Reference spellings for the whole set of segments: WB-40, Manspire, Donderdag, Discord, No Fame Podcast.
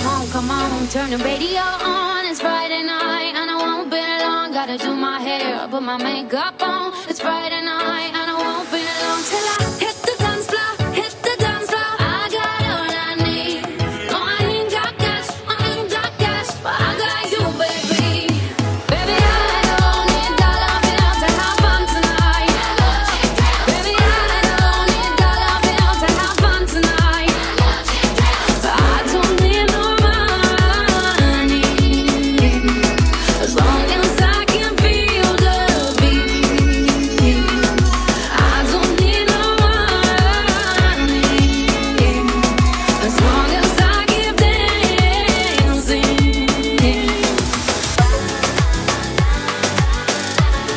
Come on, turn the radio on. It's Friday night and I won't be long. Gotta do my hair, put my makeup on. It's Friday night and I won't be long till I hit the dance floor, hit the dance floor. I got all I need. No, I ain't got cash, but I got you, baby. Baby, I don't need dollar bills to have fun tonight. Baby, I don't need dollar bills to have fun tonight. I don't need no money, as long as I can feel the beat. I don't need no money, as long as I keep dancing. Far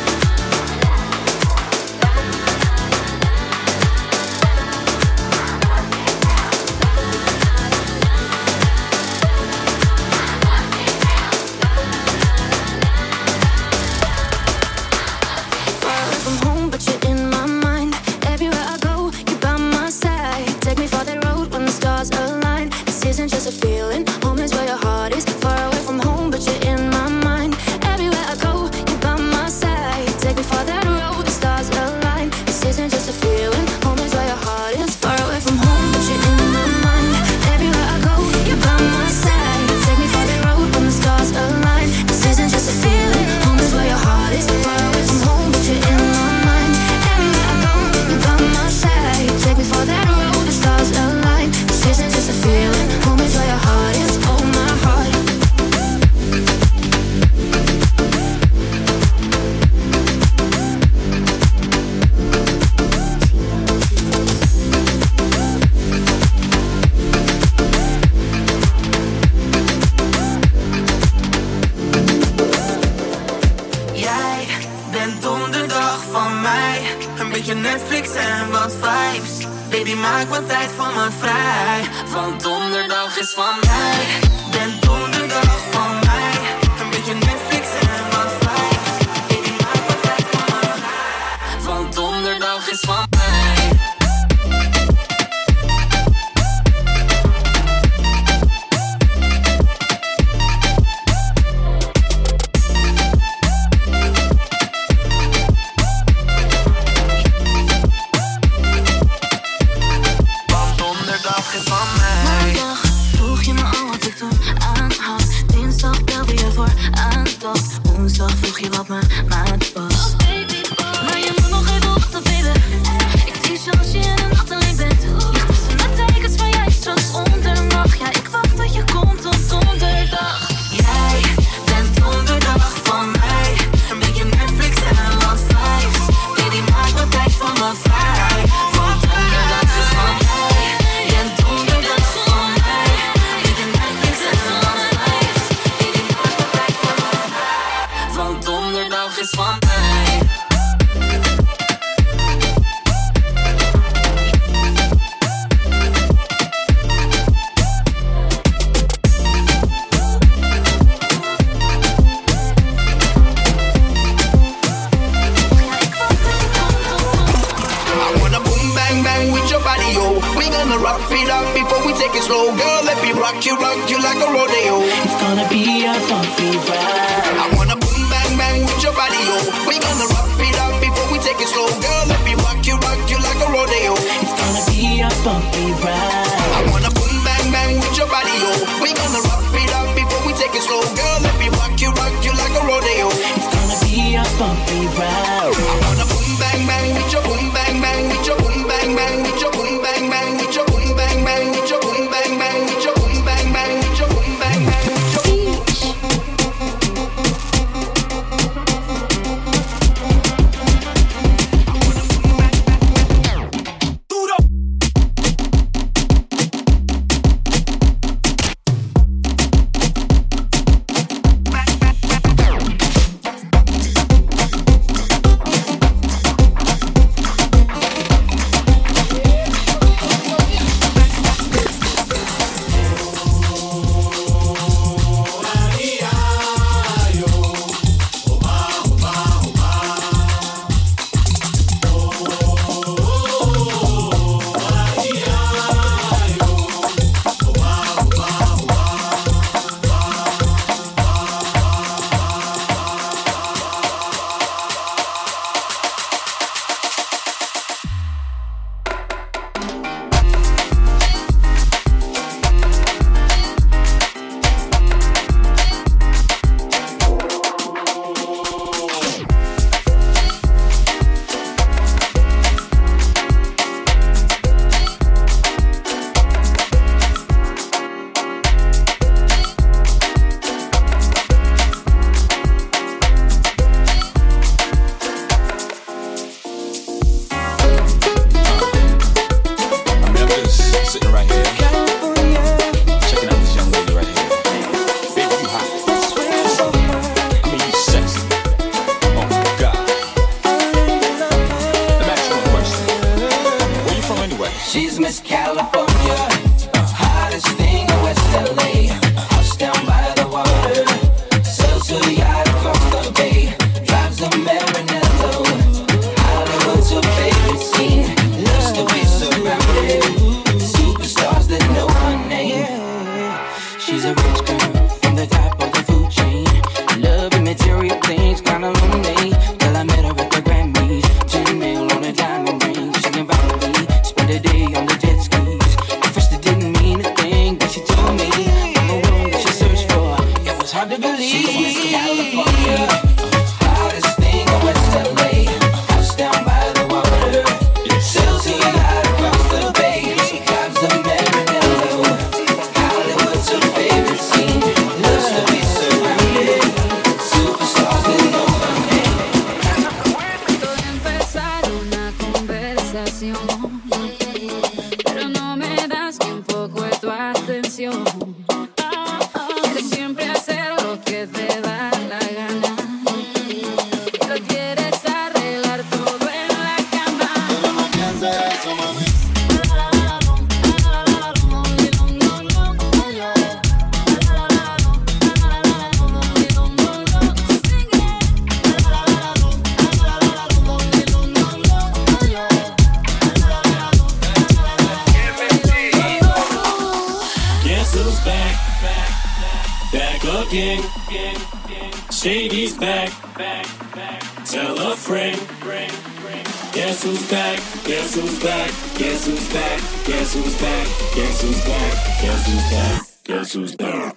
from home, but you're in my mind. Everywhere I go, you're by my side. Take me for that road when the stars align. This isn't just a feeling. Home is where your heart is. Far away from home, but you're in my mind. Everywhere I go, you're by my side. Take me for that road, the stars align. This isn't just a feeling. Home is where your heart is. Far away from home, but you're in my mind. Everywhere I go, you're by my side. Take me for that road when the stars align. This isn't just a feeling. Home is where your heart is. Far away from home, but you're in my mind. Everywhere I go, you're by my side. Take me for that road, the stars align. This isn't just a feeling. Home is where your heart is. Oh, my heart. Jij bent donderdag van mij. Een beetje Netflix en wat vibes. Baby, maak wat tijd voor me vrij. Want donderdag is van mij. Bent donderdag van mij. Een beetje Netflix en wat vibes. Baby, maak wat tijd voor me vrij. Want donderdag is van mij. Want donderdag is van mij. Maandag vroeg je me al wat ik toen aan had. Dinsdag belde je voor aandacht. Woensdag vroeg je wat mijn maat was. Maar je moet nog even wachten, baby. Ik zie je als je in de nacht alleen bent. Ligt tussen de tekens van jij straks ondernacht. Ja, ik wacht dat je komt op donderdag. Jij bent donderdag van mij. Een beetje Netflix en wat vibes. Baby, maak wat tijd voor me vrij. Want donderdag is van mij. Bent donderdag van mij. Een beetje Netflix en wat vibes. Baby, maak wat tijd voor me vrij. Want donderdag is van mij. Ja, ik wacht dat je komt op donderdag. I wanna boom bang bang with your body, yo. We gonna rock it up before we take it slow, girl. Let me rock you like a rodeo. It's gonna be a bumpy ride. I wanna boom bang bang with your body, yo. We gonna rock it up before we take it slow, girl. Let me rock you like a rodeo. It's gonna be a bumpy ride. I wanna boom bang bang with your body, yo. We gonna rock it up before we take it slow, girl. Let me rock you like a rodeo. It's gonna be a bumpy ride. I wanna boom bang bang with your boom bang bang with your boom bang bang with your boom bang bang with your boom bang bang with your boom bang bang with your boom bang bang with your boom bang bang with your boom bang bang. Duro. She's a rich girl from the top of the food chain. Love and material things kinda lonely. Till I met her at the Grammys. 10 mil on a diamond ring. She invited me to spend a day on the jet skis. At first it didn't mean a thing, but she told me I'm the one that she searched for. It was hard to believe. She was from California, hottest thing in West LA. House down by the water, sells it out across the bay. She drives a Marinello, Hollywood's her favorite scene. Loves to be surrounded, superstars with no name. Todo empezar una conversación, pero no me das ni un poco de tu atención. Quieres siempre hacer lo que te da la gana. Pero quieres arreglar todo en la cama. Pero no pienses eso, mami. Again. Shady's back. Tell a friend. Guess who's back? Guess who's back? Guess who's back? Guess who's back? Guess who's back? Guess who's back? Guess who's back?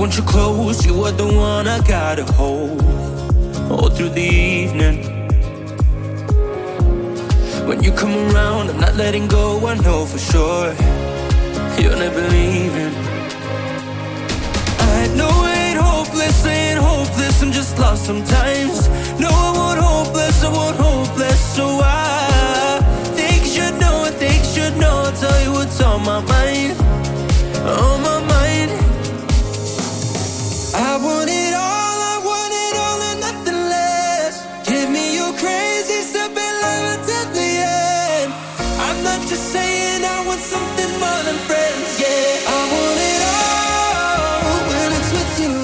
want you close, you are the one I gotta hold all through the evening. When you come around, I'm not letting go, I know for sure you're never leaving. I know ain't hopeless, I'm just lost sometimes. No, I want hopeless, so I think you should know, I'll tell you what's on my mind, on my mind. I want it all and nothing less. Give me your crazy step in love until the end. I'm not just saying I want something more than friends, yeah. I want it all when it's with you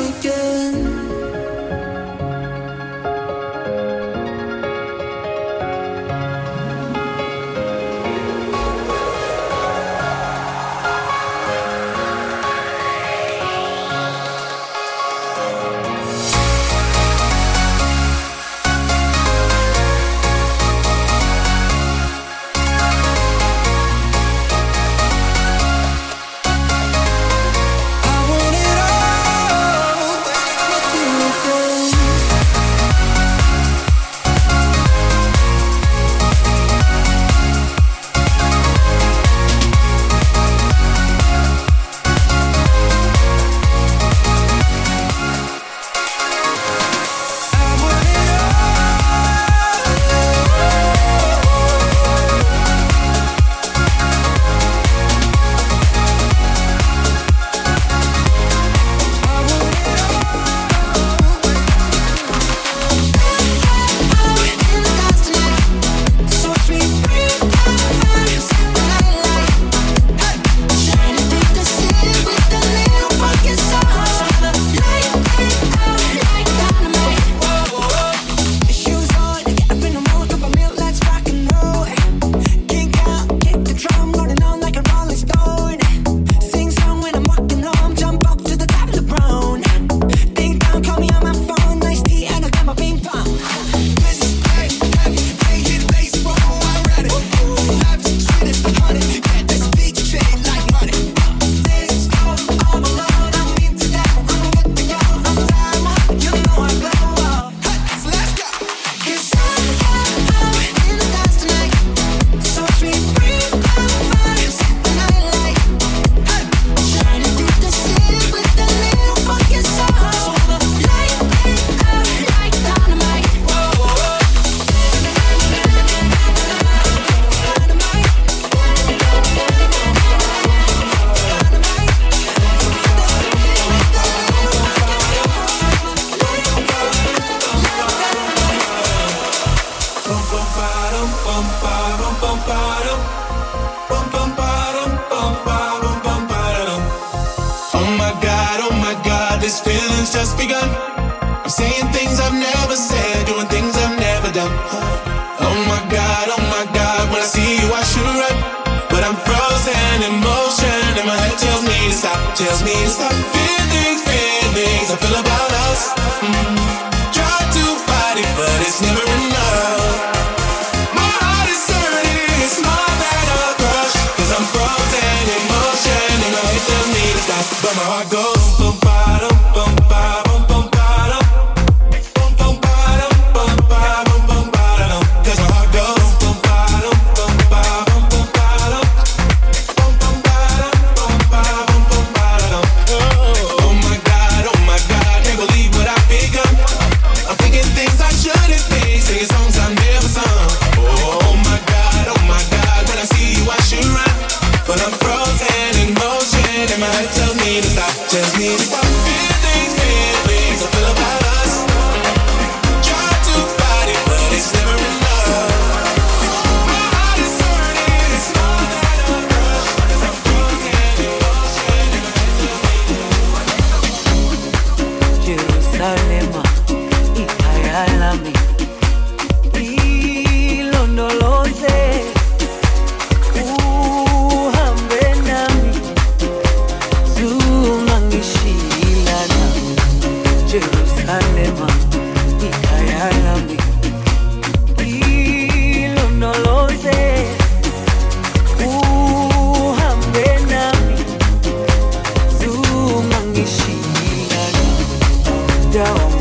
911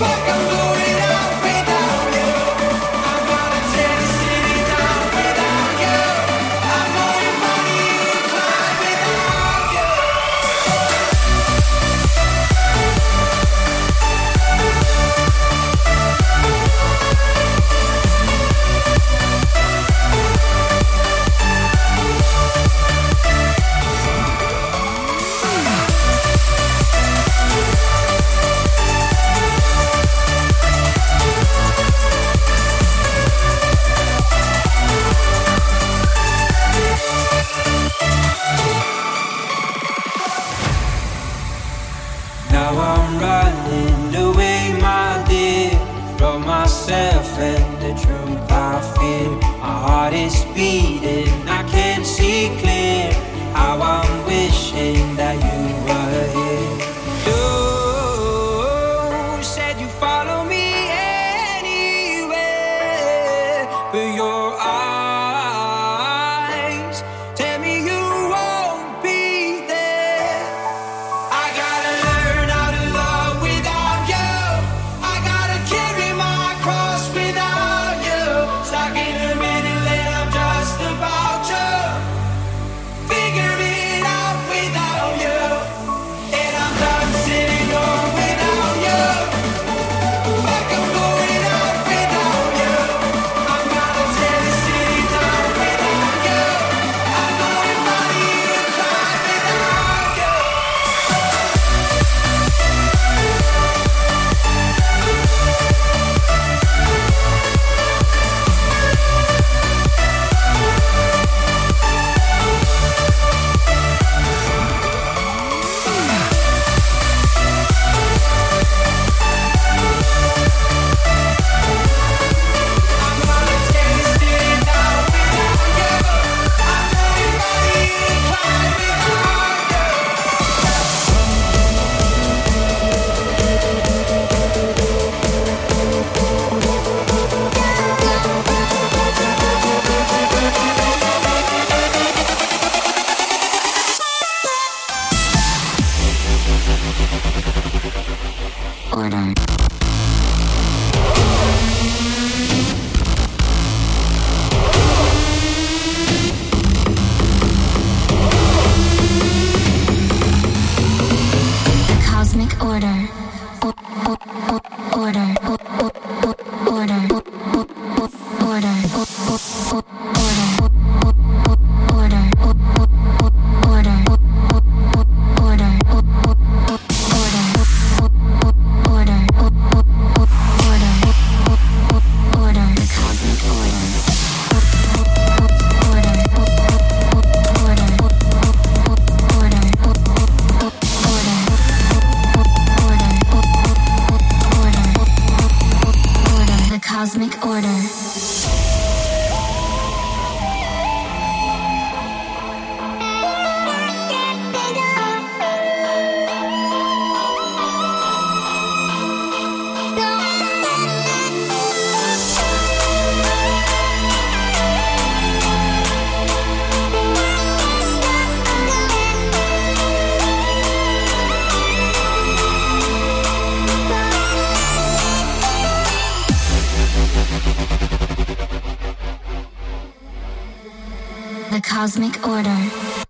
Bye. the cosmic order.